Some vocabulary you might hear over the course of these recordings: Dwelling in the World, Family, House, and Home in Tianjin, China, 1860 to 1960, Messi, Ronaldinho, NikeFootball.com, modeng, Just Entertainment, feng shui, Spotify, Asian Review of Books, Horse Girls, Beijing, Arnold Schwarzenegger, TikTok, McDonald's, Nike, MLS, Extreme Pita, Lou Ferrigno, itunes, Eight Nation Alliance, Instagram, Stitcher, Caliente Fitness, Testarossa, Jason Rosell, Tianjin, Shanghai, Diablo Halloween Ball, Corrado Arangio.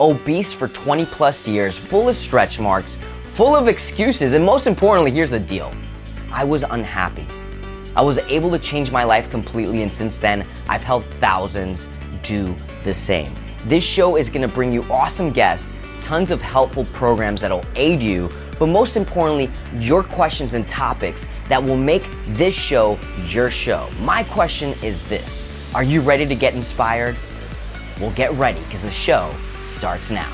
Obese for 20 plus years, full of stretch marks, full of excuses, and most importantly, here's the deal. I was unhappy. I was able to change my life completely, and since then, I've helped thousands do the same. This show is gonna bring you awesome guests, tons of helpful programs that'll aid you, but most importantly, your questions and topics that will make this show your show. My question is this: are you ready to get inspired? Well, get ready, because the show starts now.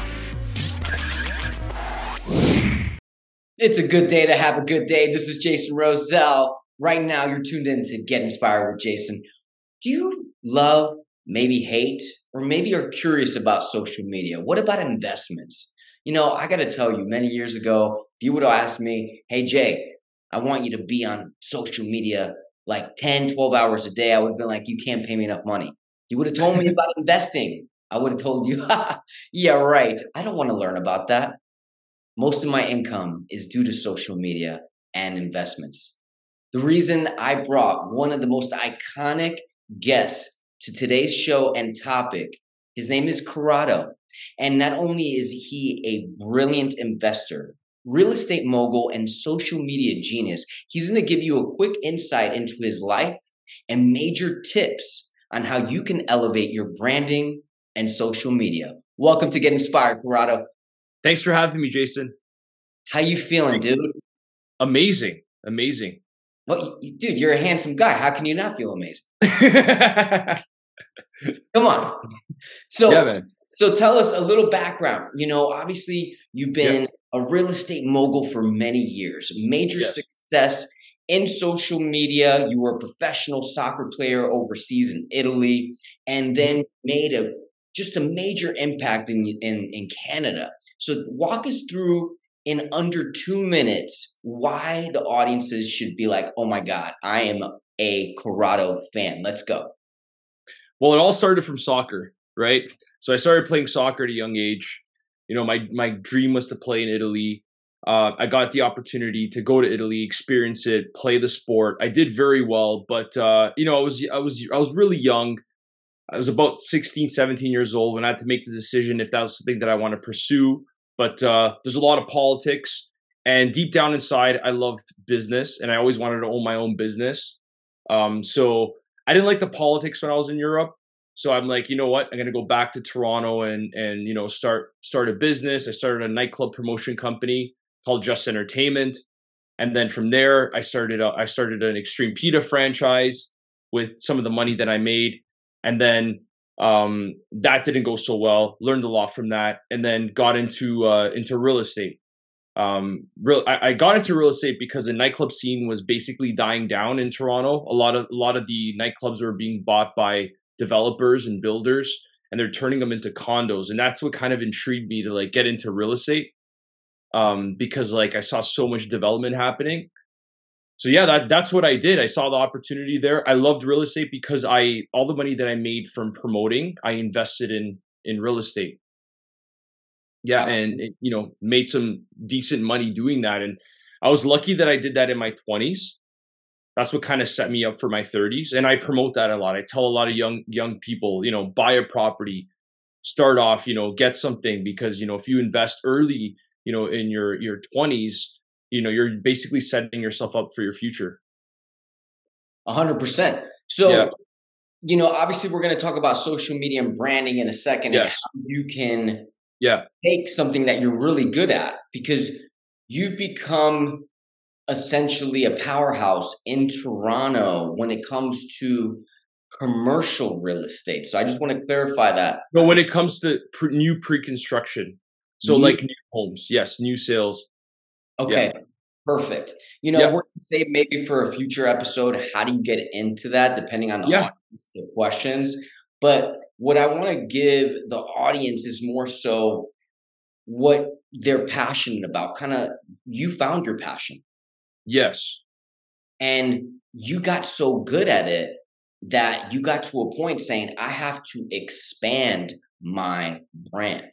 It's a good day to have a good day. This is Jason Rosell. Right now, you're tuned in to Get Inspired with Jason. Do you love, maybe hate, or maybe are curious about social media? What about investments? You know, I got to tell you, many years ago, if you would have asked me, hey, Jay, I want you to be on social media like 10, 12 hours a day, I would have been like, you can't pay me enough money. You would have told me about investing. I would have told you, yeah, right. I don't want to learn about that. Most of my income is due to social media and investments. The reason I brought one of the most iconic guests to today's show and topic, his name is Corrado. And not only is he a brilliant investor, real estate mogul, and social media genius, he's going to give you a quick insight into his life and major tips on how you can elevate your branding and social media. Welcome to Get Inspired, Corrado. Thanks for having me, Jason. How you feeling, dude? Amazing. Amazing. Well, dude, you're a handsome guy. How can you not feel amazing? Come on. So, yeah, man. So tell us a little background. You know, obviously you've been a real estate mogul for many years, major success in social media. You were a professional soccer player overseas in Italy, and then made a major impact in Canada. So walk us through in under 2 minutes why the audiences should be like, oh my God, I am a Corrado fan. Let's go. Well, it all started from soccer, right? So I started playing soccer at a young age. You know, my dream was to play in Italy. I got the opportunity to go to Italy, experience it, play the sport. I did very well, but you know, I was really young. I was about 16, 17 years old when I had to make the decision if that was something that I want to pursue. But there's a lot of politics, and deep down inside, I loved business, and I always wanted to own my own business. So I didn't like the politics when I was in Europe. So I'm like, you know what? I'm going to go back to Toronto and you know, start a business. I started a nightclub promotion company called Just Entertainment, and then from there, I started an Extreme Pita franchise with some of the money that I made. And then that didn't go so well. Learned a lot from that, and then got into real estate. I got into real estate because the nightclub scene was basically dying down in Toronto. A lot of the nightclubs were being bought by developers and builders, and they're turning them into condos. And that's what kind of intrigued me to like get into real estate, because like I saw so much development happening. So yeah, that's what I did. I saw the opportunity there. I loved real estate because all the money that I made from promoting, I invested in real estate. Yeah, and it, you know, made some decent money doing that. And I was lucky that I did that in my 20s. That's what kind of set me up for my 30s. And I promote that a lot. I tell a lot of young people, you know, buy a property, start off, you know, get something, because you know, if you invest early, you know, in your 20s. You know, you're basically setting yourself up for your future. 100%. So, you know, obviously we're going to talk about social media and branding in a second, and how you can take something that you're really good at, because you've become essentially a powerhouse in Toronto when it comes to commercial real estate. So I just want to clarify that. But when it comes to new pre-construction, so like new homes, new sales. Okay, perfect. You know, we're going to say maybe for a future episode, how do you get into that, depending on the audience, the questions. But what I want to give the audience is more so what they're passionate about. Kind of, you found your passion. Yes. And you got so good at it that you got to a point saying, I have to expand my brand.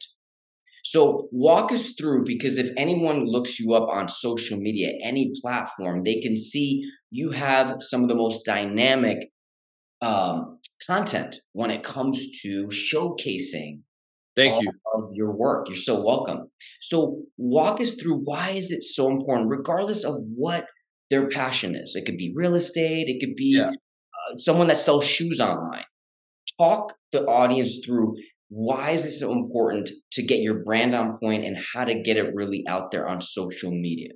So walk us through, because if anyone looks you up on social media, any platform, they can see you have some of the most dynamic content when it comes to showcasing all of your work. You're so welcome. So walk us through, why is it so important, regardless of what their passion is? It could be real estate. It could be someone that sells shoes online. Talk the audience through, why is it so important to get your brand on point and how to get it really out there on social media?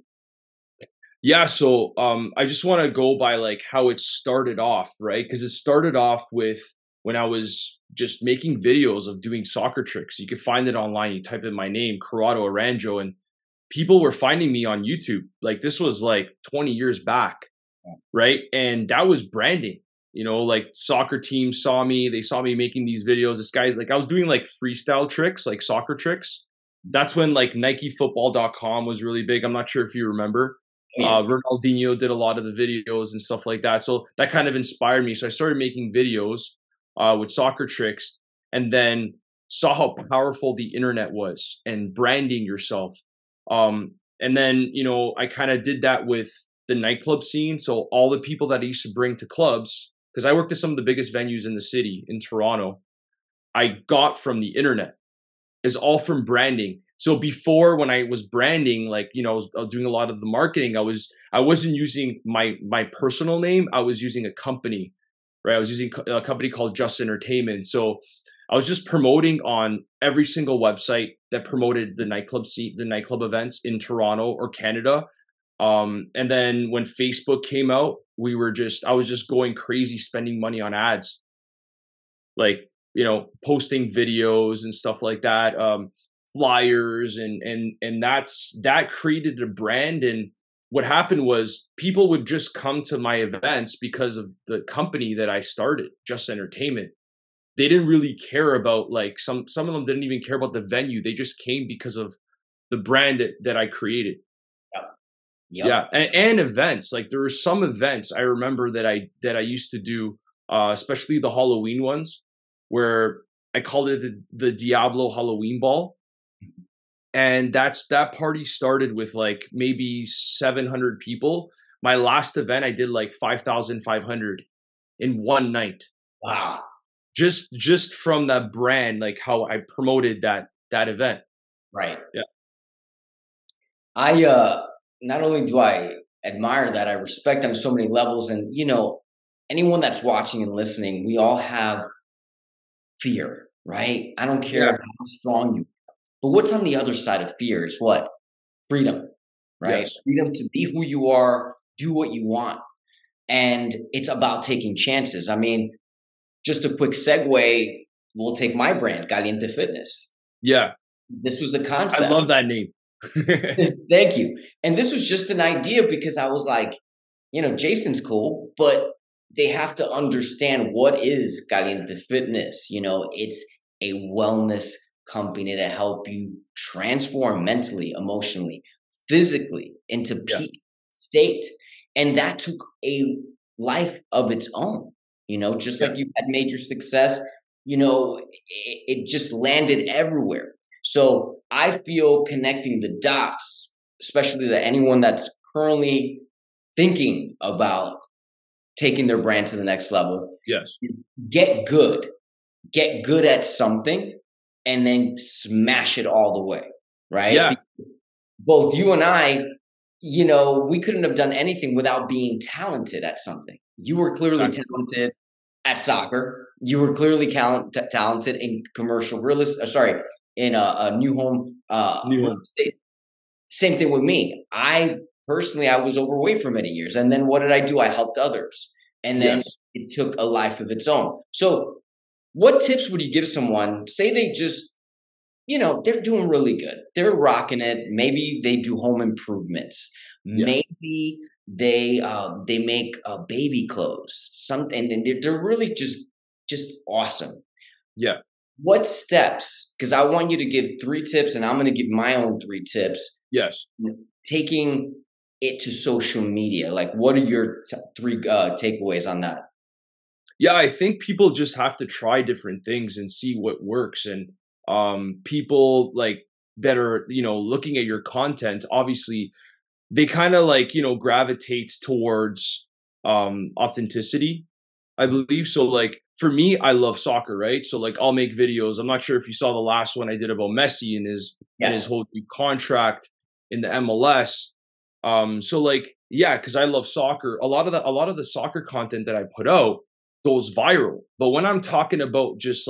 Yeah. So I just want to go by like how it started off, right? Because it started off with when I was just making videos of doing soccer tricks. You could find it online. You type in my name, Corrado Arangio, and people were finding me on YouTube. Like, this was like 20 years back, right? And that was branding. You know, like soccer teams saw me, they saw me making these videos. This guy's like, I was doing like freestyle tricks, like soccer tricks. That's when like NikeFootball.com was really big. I'm not sure if you remember. Ronaldinho did a lot of the videos and stuff like that. So that kind of inspired me. So I started making videos with soccer tricks, and then saw how powerful the internet was and branding yourself. And then, you know, I kind of did that with the nightclub scene. So all the people that I used to bring to clubs, because I worked at some of the biggest venues in the city, in Toronto, I got from the internet. It's all from branding. So before, when I was branding, like, you know, I was doing a lot of the marketing, I wasn't using my personal name. I was using a company, right? I was using a company called Just Entertainment. So I was just promoting on every single website that promoted the nightclub scene, the nightclub events in Toronto or Canada. And then when Facebook came out, I was just going crazy, spending money on ads, like, you know, posting videos and stuff like that, flyers, and that created a brand. And what happened was people would just come to my events because of the company that I started, Just Entertainment. They didn't really care about, like, some of them didn't even care about the venue. They just came because of the brand that I created. Yep. Yeah. And events, like, there were some events I remember that I used to do, especially the Halloween ones, where I called it the Diablo Halloween Ball. And that party started with like maybe 700 people. My last event, I did like 5,500 in one night. Wow. Just from that brand, like how I promoted that event. Right. Yeah. Not only do I admire that, I respect them on so many levels. And, you know, anyone that's watching and listening, we all have fear, right? I don't care how strong you are. But what's on the other side of fear is what? Freedom, right? Yes. Freedom to be who you are, do what you want. And it's about taking chances. I mean, just a quick segue, we'll take my brand, Caliente Fitness. Yeah. This was a concept. I love that name. Thank you. And this was just an idea because I was like, you know, Jason's cool, but they have to understand what is Caliente Fitness. You know, it's a wellness company to help you transform mentally, emotionally, physically into peak state. And that took a life of its own, you know, just like you had major success, you know, it just landed everywhere. So I feel connecting the dots, especially that anyone that's currently thinking about taking their brand to the next level. Yes. Get good at something and then smash it all the way. Right. Yeah. Because both you and I, you know, we couldn't have done anything without being talented at something. You were clearly talented at soccer. You were clearly talented in commercial real estate. Sorry. In a new home state. Same thing with me. I was overweight for many years. And then what did I do? I helped others. And then it took a life of its own. So what tips would you give someone? Say they just, you know, they're doing really good. They're rocking it. Maybe they do home improvements. Yes. Maybe they make baby clothes. Something, and they're really just awesome. Yeah. What steps, because I want you to give 3 tips and I'm going to give my own 3 tips. Yes. Taking it to social media. Like, what are your 3 takeaways on that? Yeah, I think people just have to try different things and see what works. And people like that are, you know, looking at your content, obviously, they kind of like, you know, gravitate towards authenticity, I believe. So like, for me, I love soccer, right? So like, I'll make videos. I'm not sure if you saw the last one I did about Messi and his, yes, his whole new contract in the MLS. So like, yeah, because I love soccer. A lot of the soccer content that I put out goes viral. But when I'm talking about just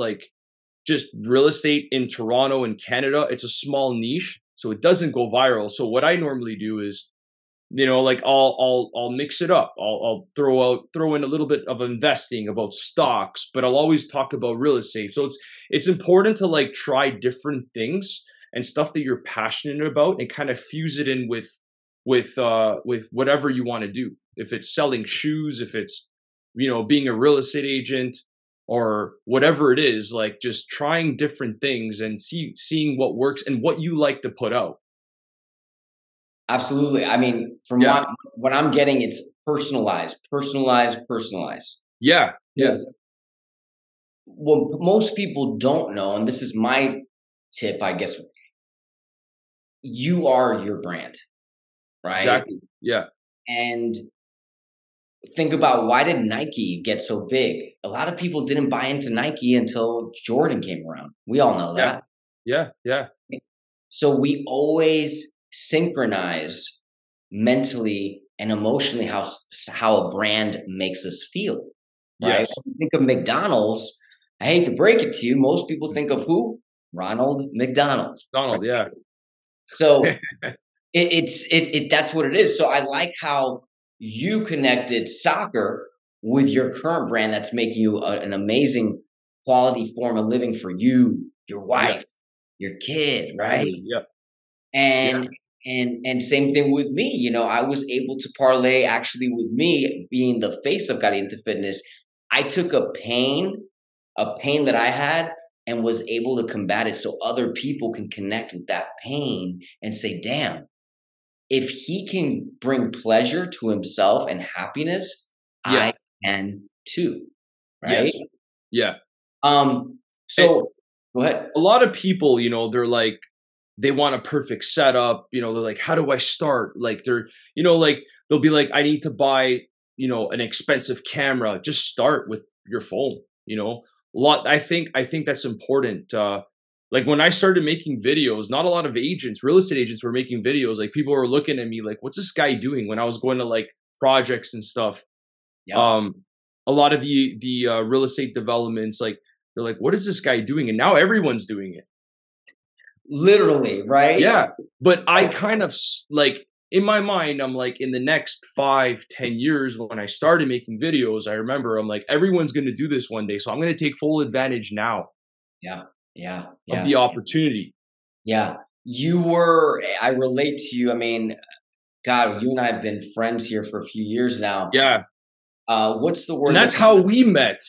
real estate in Toronto and Canada, it's a small niche, so it doesn't go viral. So what I normally do is, you know, like I'll mix it up. I'll throw in a little bit of investing about stocks, but I'll always talk about real estate. So it's important to like try different things and stuff that you're passionate about and kind of fuse it in with whatever you want to do. If it's selling shoes, if it's, you know, being a real estate agent or whatever it is, like just trying different things and seeing what works and what you like to put out. Absolutely. I mean, from what I'm getting, it's personalized. Yeah. Yes. Well, most people don't know, and this is my tip, I guess. You are your brand, right? Exactly. Yeah. And think about, why did Nike get so big? A lot of people didn't buy into Nike until Jordan came around. We all know that. Yeah. Yeah. Yeah. So we always synchronize mentally and emotionally how a brand makes us feel, right? Yes. When you think of McDonald's, I hate to break it to you, most people think of who? Ronald McDonald. Donald, yeah. So that's what it is. So I like how you connected soccer with your current brand that's making you an amazing quality form of living for you, your wife, your kid, right? Yeah. And same thing with me, you know, I was able to parlay actually with me being the face of Caliente Fitness. I took a pain that I had and was able to combat it so other people can connect with that pain and say, damn, if he can bring pleasure to himself and happiness, I can too. Right? Yes. Yeah. So go ahead. A lot of people, you know, they're like, they want a perfect setup. You know, they're like, how do I start? Like they're, you know, like they'll be like, I need to buy, you know, an expensive camera. Just start with your phone, you know, I think that's important. Like when I started making videos, not a lot of agents, real estate agents were making videos. Like people were looking at me like, what's this guy doing, when I was going to like projects and stuff. Yeah. A lot of the real estate developments, like they're like, what is this guy doing? And now everyone's doing it. Literally, right? Yeah. But I kind of like, in my mind, I'm like, in the next 5-10 years, when I started making videos, I remember I'm like, everyone's going to do this one day, so I'm going to take full advantage now. Yeah. Yeah. Of the opportunity. Yeah. I relate to you. I mean, God, you and I have been friends here for a few years now. Yeah. What's the word? And that's how we met,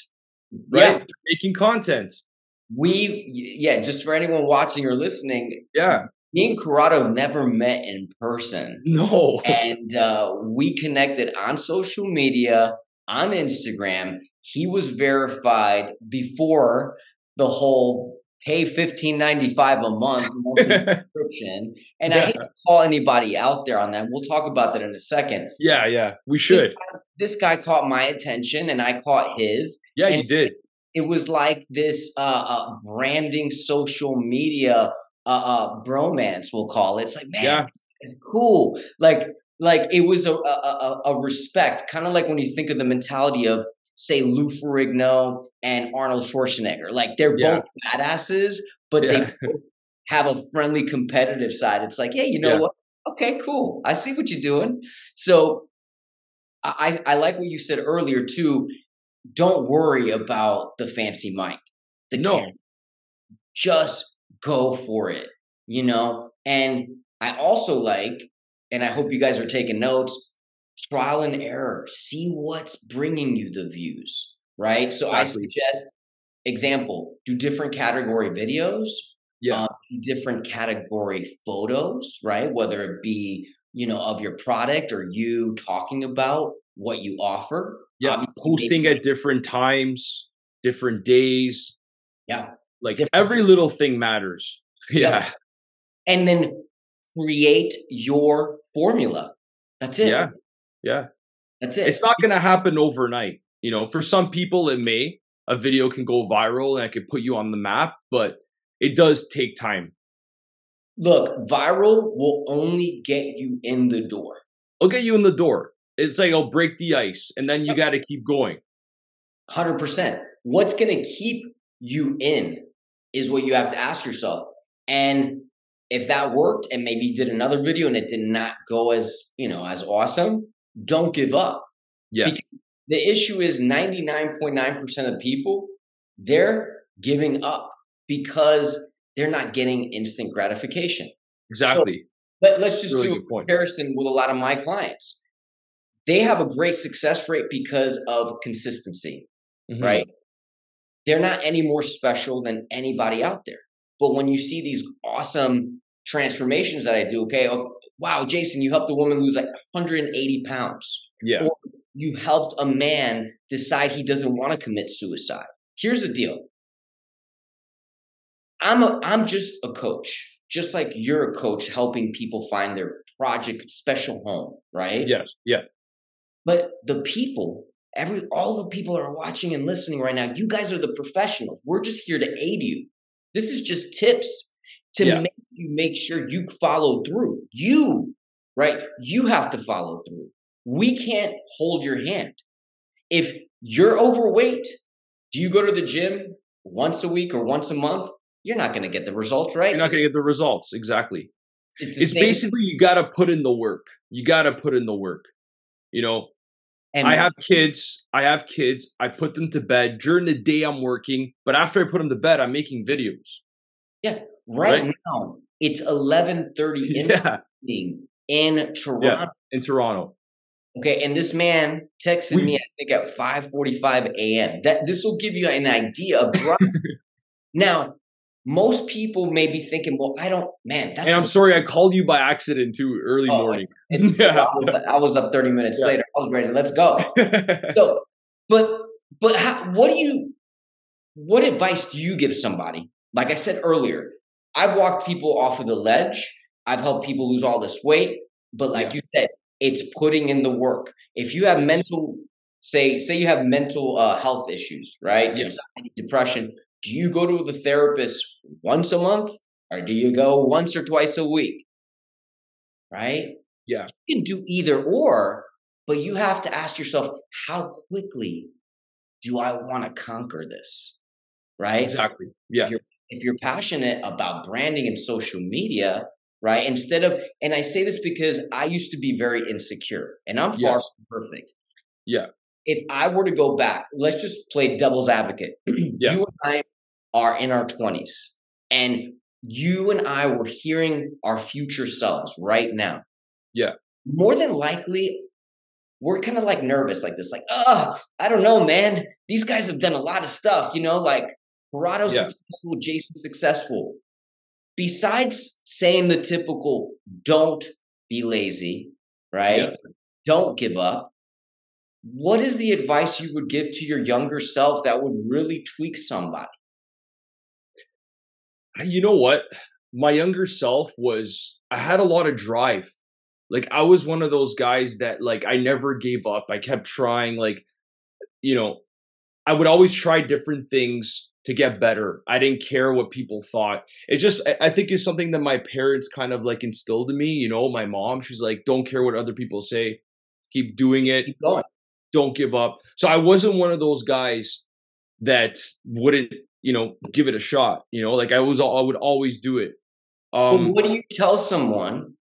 right? Yeah. Making content. Just for anyone watching or listening, me and Corrado never met in person. No. And we connected on social media, on Instagram. He was verified before the whole pay $15.95 a month subscription. And I hate to call anybody out there on that. We'll talk about that in a second. Yeah, yeah. We should. This guy caught my attention and I caught his. Yeah, you did. It was like this branding, social media bromance, we'll call it. It's like, man, it's cool. Like it was a respect, kind of like when you think of the mentality of, say, Lou Ferrigno and Arnold Schwarzenegger. Like they're both badasses, but they both have a friendly, competitive side. It's like, hey, you know what? Okay, cool. I see what you're doing. So I like what you said earlier too. Don't worry about the fancy mic, the camera. Just go for it, you know? And I also like, and I hope you guys are taking notes, trial and error. See what's bringing you the views, right? So I suggest example, do different category videos, do different category photos, right? Whether it be, you know, of your product or you talking about what you offer. Yeah. Posting at different times, different days. Yeah. Like every little thing matters. Yeah. And then create your formula. That's it. Yeah. Yeah. That's it. It's not going to happen overnight. You know, for some people it may. A video can go viral and it can put you on the map, but it does take time. Look, viral will only get you in the door. It'll get you in the door. It's like, I'll break the ice, and then you got to keep going. 100%. What's going to keep you in is what you have to ask yourself. And if that worked, and maybe you did another video and it did not go as, you know, as awesome, don't give up. Yeah. Because the issue is 99.9% of people, they're giving up because they're not getting instant gratification. Exactly. So let's just really do a comparison with a lot of my clients. They have a great success rate because of consistency, right? They're not any more special than anybody out there. But when you see these awesome transformations that I do, okay, oh, wow, Jason, you helped a woman lose like 180 pounds. Yeah. Or you helped a man decide he doesn't want to commit suicide. Here's the deal. I'm just a coach, just like you're a coach helping people find their project special home, right? Yes. Yeah. But the people, all the people that are watching and listening right now, you guys are the professionals. We're just here to aid you. This is just tips to make you make sure you follow through. You, right? You have to follow through. We can't hold your hand. If you're overweight, do you go to the gym once a week or once a month? You're not going to get the results, right? You're not going to get the results. Exactly. It's basically, you got to put in the work. You got to put in the work. You know, and I have kids. I put them to bed during the day. I'm working, but after I put them to bed, I'm making videos. Yeah. Right? Now it's 11:30 in the evening in Toronto. Yeah, in Toronto. Okay, and this man texted me, I think, at 5:45 a.m. That this will give you an idea of Now, most people may be thinking, well, that's and I'm sorry, I called you by accident too early morning. I was up 30 minutes later. I was ready. Let's go. So, but what advice do you give somebody? Like I said earlier, I've walked people off of the ledge. I've helped people lose all this weight. But like you said, it's putting in the work. If you have mental, say you have mental health issues, right? Anxiety, depression. Do you go to the therapist once a month, or do you go once or twice a week? Right? Yeah. You can do either or, but you have to ask yourself, how quickly do I want to conquer this? Right? Exactly. Yeah. If you're passionate about branding and social media, right? Instead of, and I say this because I used to be very insecure, and I'm far from perfect. Yeah. If I were to go back, let's just play devil's advocate. You and I are in our 20s, and you and I were hearing our future selves right now. Yeah. More than likely, we're kind of like nervous like this, like, I don't know, man. These guys have done a lot of stuff, you know, like Corrado successful, Jason successful. Besides saying the typical, don't be lazy, right? Yeah. Don't give up. What is the advice you would give to your younger self that would really tweak somebody? You know what? My younger self was, I had a lot of drive. Like, I was one of those guys that, like, I never gave up. I kept trying, like, you know, I would always try different things to get better. I didn't care what people thought. It just, I think it's something that my parents kind of like instilled in me. You know, my mom, she's like, don't care what other people say. Keep doing it. Keep going. Don't give up. So I wasn't one of those guys that wouldn't, you know, give it a shot. You know, like I would always do it. But what do you tell someone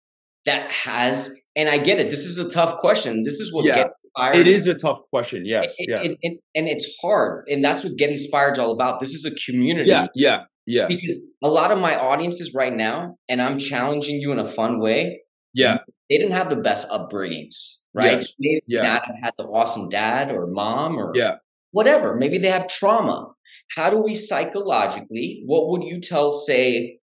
that has, and I get it, this is a tough question. This is what Get Inspired. It is a tough question. Yes. And it's hard. And that's what Get Inspired is all about. This is a community. Yeah. Because a lot of my audiences right now, and I'm challenging you in a fun way. Yeah. They didn't have the best upbringings, right? Yes. Maybe not have had the awesome dad or mom or whatever. Maybe they have trauma. how do we psychologically, what would you tell, say,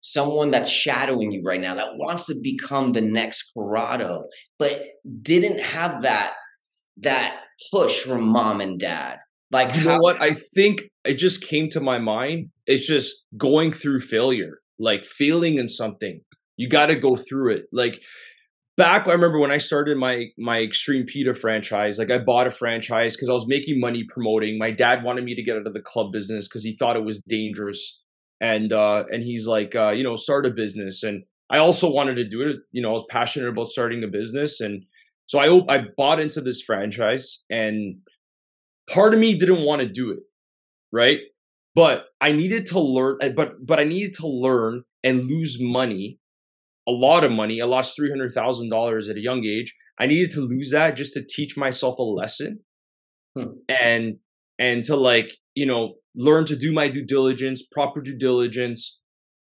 someone that's shadowing you right now that wants to become the next Corrado, but didn't have that push from mom and dad? Like, you know what? I think it just came to my mind. It's just going through failure, like failing in something. You got to go through it. Like back, I remember when I started my Extreme Pita franchise, like I bought a franchise because I was making money promoting. My dad wanted me to get out of the club business because he thought it was dangerous. And he's like, you know, start a business. And I also wanted to do it. You know, I was passionate about starting a business. And so I bought into this franchise, and part of me didn't want to do it, right? But I needed to learn, but I needed to learn and lose money, a lot of money. I lost $300,000 at a young age. I needed to lose that just to teach myself a lesson, and to, like, you know, learn to do my due diligence, proper due diligence.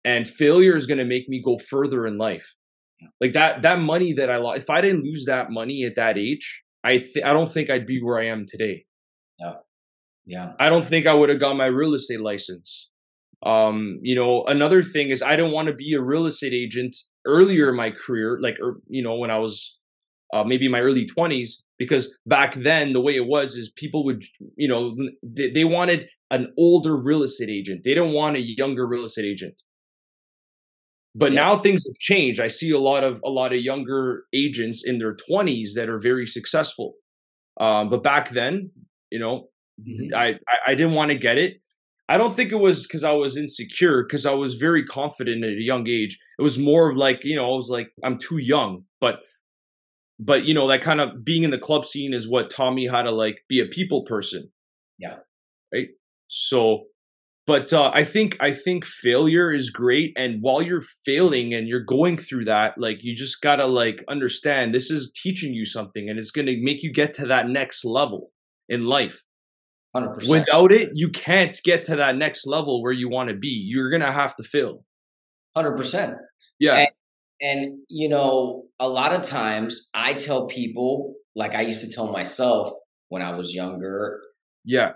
And failure is going to make me go further in life. Like that money that I lost, if I didn't lose that money at that age, I don't think I'd be where I am today. Yeah. Yeah. I don't think I would have got my real estate license. You know, another thing is I didn't want to be a real estate agent earlier in my career, like, you know, when I was maybe in my early 20s, because back then the way it was is people would, you know, they wanted an older real estate agent. They didn't want a younger real estate agent. But now things have changed. I see a lot of younger agents in their 20s that are very successful. But back then, you know, I didn't want to get it. I don't think it was because I was insecure, because I was very confident at a young age. It was more of like, you know, I was like, I'm too young. But you know, that kind of being in the club scene is what taught me how to, like, be a people person. Yeah. Right. So, but I think failure is great. And while you're failing and you're going through that, like, you just gotta, like, understand this is teaching you something, and it's gonna make you get to that next level in life. 100%. Without it, you can't get to that next level where you want to be. You're going to have to fail. 100%. Yeah. And, you know, a lot of times I tell people, like I used to tell myself when I was younger. Yeah.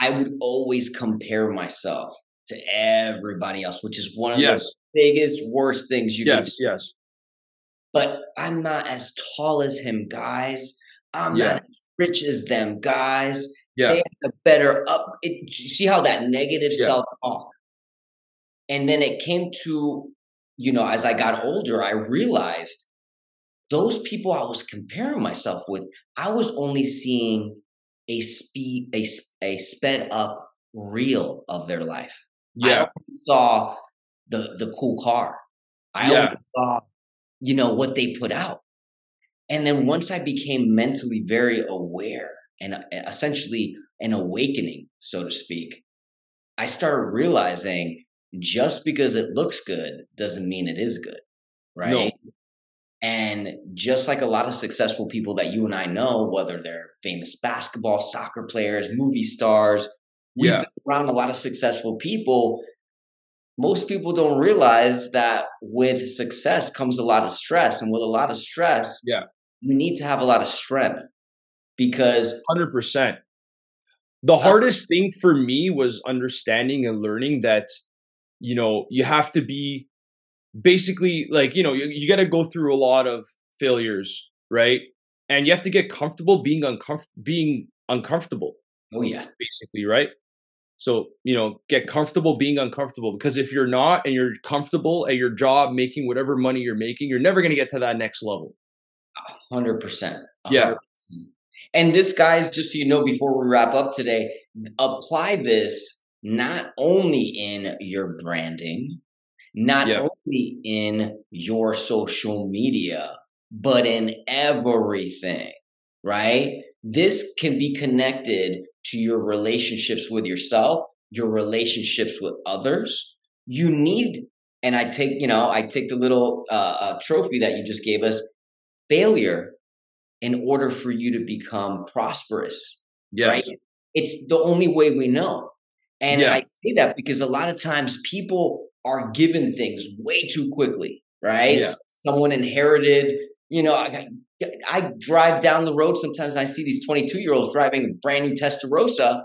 I would always compare myself to everybody else, which is one of the biggest, worst things you can do. Yes. But I'm not as tall as him, guys. I'm not as rich as them, guys. Yeah. They have a better up. You see how that negative self-talk. And then it came to, you know, as I got older, I realized those people I was comparing myself with, I was only seeing a sped up reel of their life. Yeah. I only saw the cool car. I only saw, you know, what they put out. And then once I became mentally very aware, and essentially an awakening, so to speak, I started realizing just because it looks good doesn't mean it is good, right? No. And just like a lot of successful people that you and I know, whether they're famous basketball, soccer players, movie stars, we've been around a lot of successful people. Most people don't realize that with success comes a lot of stress. And with a lot of stress, you need to have a lot of strength. Because 100%. The hardest thing for me was understanding and learning that, you know, you have to be basically, like, you know, you got to go through a lot of failures, right? And you have to get comfortable being uncomfortable. Oh yeah. Basically, right? So, you know, get comfortable being uncomfortable, because if you're not and you're comfortable at your job making whatever money you're making, you're never going to get to that next level. 100%. Yeah. And this, guys, just so you know, before we wrap up today, apply this not only in your branding, not only in your social media, but in everything, right? This can be connected to your relationships with yourself, your relationships with others. You need, and I take the little trophy that you just gave us, failure, in order for you to become prosperous, right? It's the only way we know. And I say that because a lot of times people are given things way too quickly, right? Yeah. Someone inherited, you know, I drive down the road sometimes and I see these 22-year-olds driving a brand new Testarossa,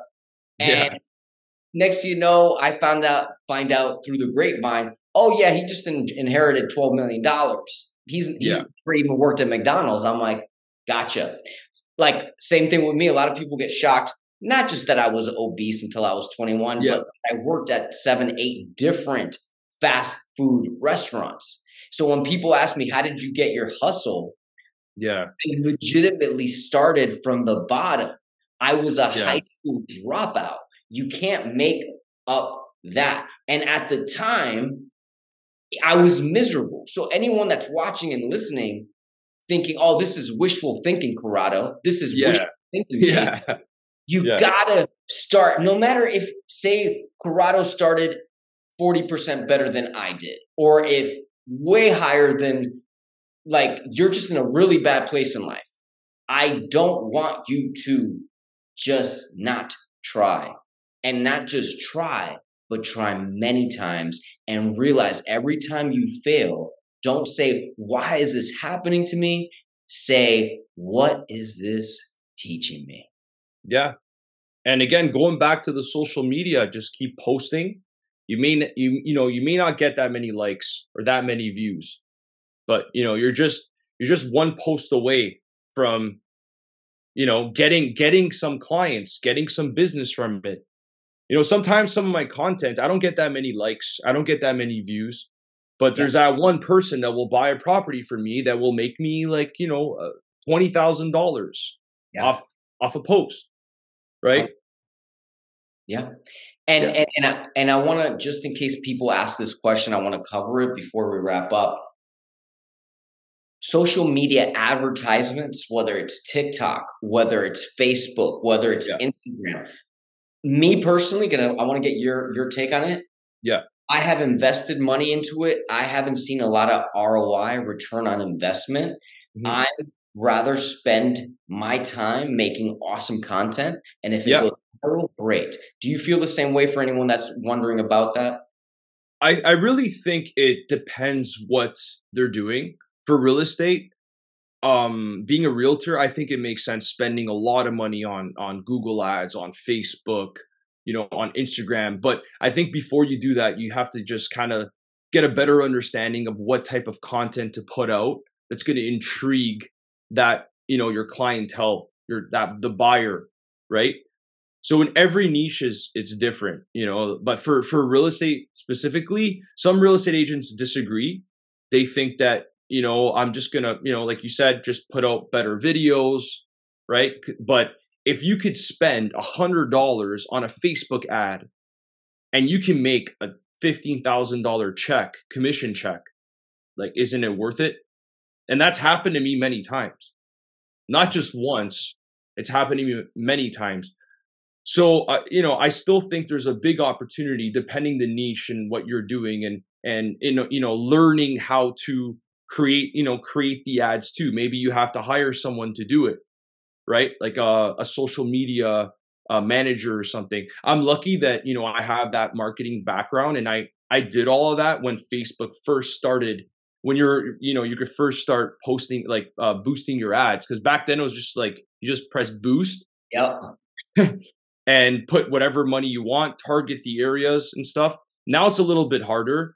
and Next thing you know, I find out through the grapevine, oh yeah, he just inherited $12 million. He's never even worked at McDonald's. I'm like, gotcha. Like, same thing with me. A lot of people get shocked, not just that I was obese until I was 21, but I worked at 7, 8 different fast food restaurants. So when people ask me, how did you get your hustle? Yeah. I legitimately started from the bottom. I was a high school dropout. You can't make up that. And at the time, I was miserable. So anyone that's watching and listening, thinking, oh, this is wishful thinking, Corrado. This is wishful thinking. Yeah. You gotta start. No matter if, say, Corrado started 40% better than I did, or if way higher than, like, you're just in a really bad place in life. I don't want you to just not try. And not just try, but try many times and realize every time you fail, don't say, why is this happening to me? Say, what is this teaching me? Yeah. And again, going back to the social media, just keep posting. You may not get that many likes or that many views, but you know, you're just one post away from, you know, getting some clients, getting some business from it. You know, sometimes some of my content, I don't get that many likes. I don't get that many views, but there's that one person that will buy a property for me that will make me, like, you know, $20,000 off a post. Right. Yeah. And I want to, just in case people ask this question, I want to cover it before we wrap up. Social media advertisements, whether it's TikTok, whether it's Facebook, whether it's Instagram. Me personally, I want to get your take on it. Yeah. I have invested money into it. I haven't seen a lot of ROI, return on investment. Mm-hmm. I'd rather spend my time making awesome content. And if it goes viral, great. Do you feel the same way for anyone that's wondering about that? I really think it depends what they're doing. For real estate, being a realtor, I think it makes sense spending a lot of money on Google ads, on Facebook, you know, on Instagram. But I think before you do that, you have to just kind of get a better understanding of what type of content to put out that's going to intrigue that, you know, your clientele, the buyer, right? So in every niche it's different, you know, but for real estate specifically, some real estate agents disagree. They think that, you know, I'm just going to, you know, like you said, just put out better videos, right? But if you could spend $100 on a Facebook ad and you can make a $15,000 commission check, like, isn't it worth it? And that's happened to me many times. Not just once, it's happened to me many times. So, you know, I still think there's a big opportunity depending the niche and what you're doing and, you know, learning how to create the ads too. Maybe you have to hire someone to do it, right? Like a social media manager or something. I'm lucky that, you know, I have that marketing background and I did all of that when Facebook first started, when you could first start posting, like boosting your ads. Cause back then it was just like, you just press boost and put whatever money you want, target the areas and stuff. Now it's a little bit harder.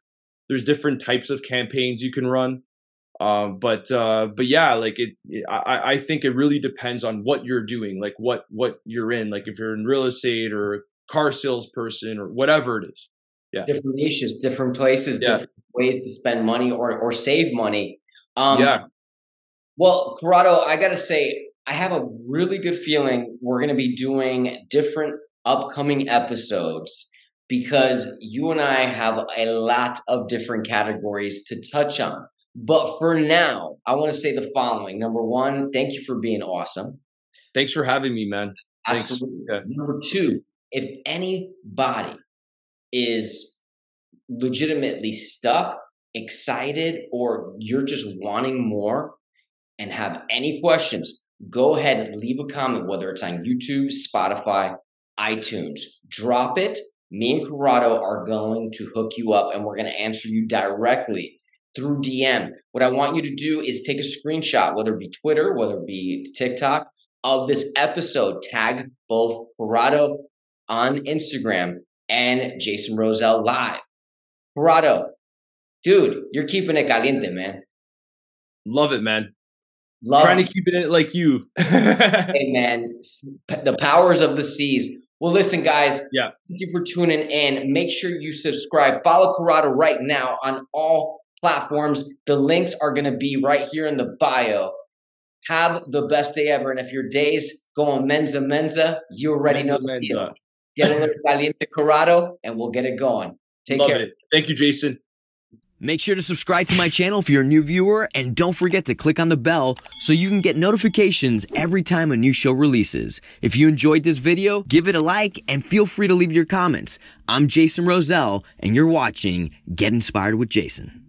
There's different types of campaigns you can run. But yeah, like I think it really depends on what you're doing, like what you're in, like if you're in real estate or car salesperson or whatever it is. Yeah. Different niches, different places, different ways to spend money or save money. Well, Corrado, I got to say, I have a really good feeling we're going to be doing different upcoming episodes because you and I have a lot of different categories to touch on. But for now, I want to say the following. Number one, thank you for being awesome. Thanks for having me, man. Absolutely. Yeah. Number two, if anybody is legitimately stuck, excited, or you're just wanting more and have any questions, go ahead and leave a comment, whether it's on YouTube, Spotify, iTunes. Drop it. Me and Corrado are going to hook you up and we're going to answer you directly through DM. What I want you to do is take a screenshot, whether it be Twitter, whether it be TikTok, of this episode. Tag both Corrado on Instagram and Jason Rosell live. Corrado, dude, you're keeping it caliente, man. Love it, man. Love trying it. To keep it like you. Hey, man, the powers of the seas. Well, listen, guys, thank you for tuning in. Make sure you subscribe. Follow Corrado right now on all platforms. The links are going to be right here in the bio. Have the best day ever. And if your day's going menza, you already know the deal. Get a little caliente, Corrado, and we'll get it going. Take care. Love it. Thank you, Jason. Make sure to subscribe to my channel if you're a new viewer, and don't forget to click on the bell so you can get notifications every time a new show releases. If you enjoyed this video, give it a like and feel free to leave your comments. I'm Jason Rosell, and you're watching Get Inspired with Jason.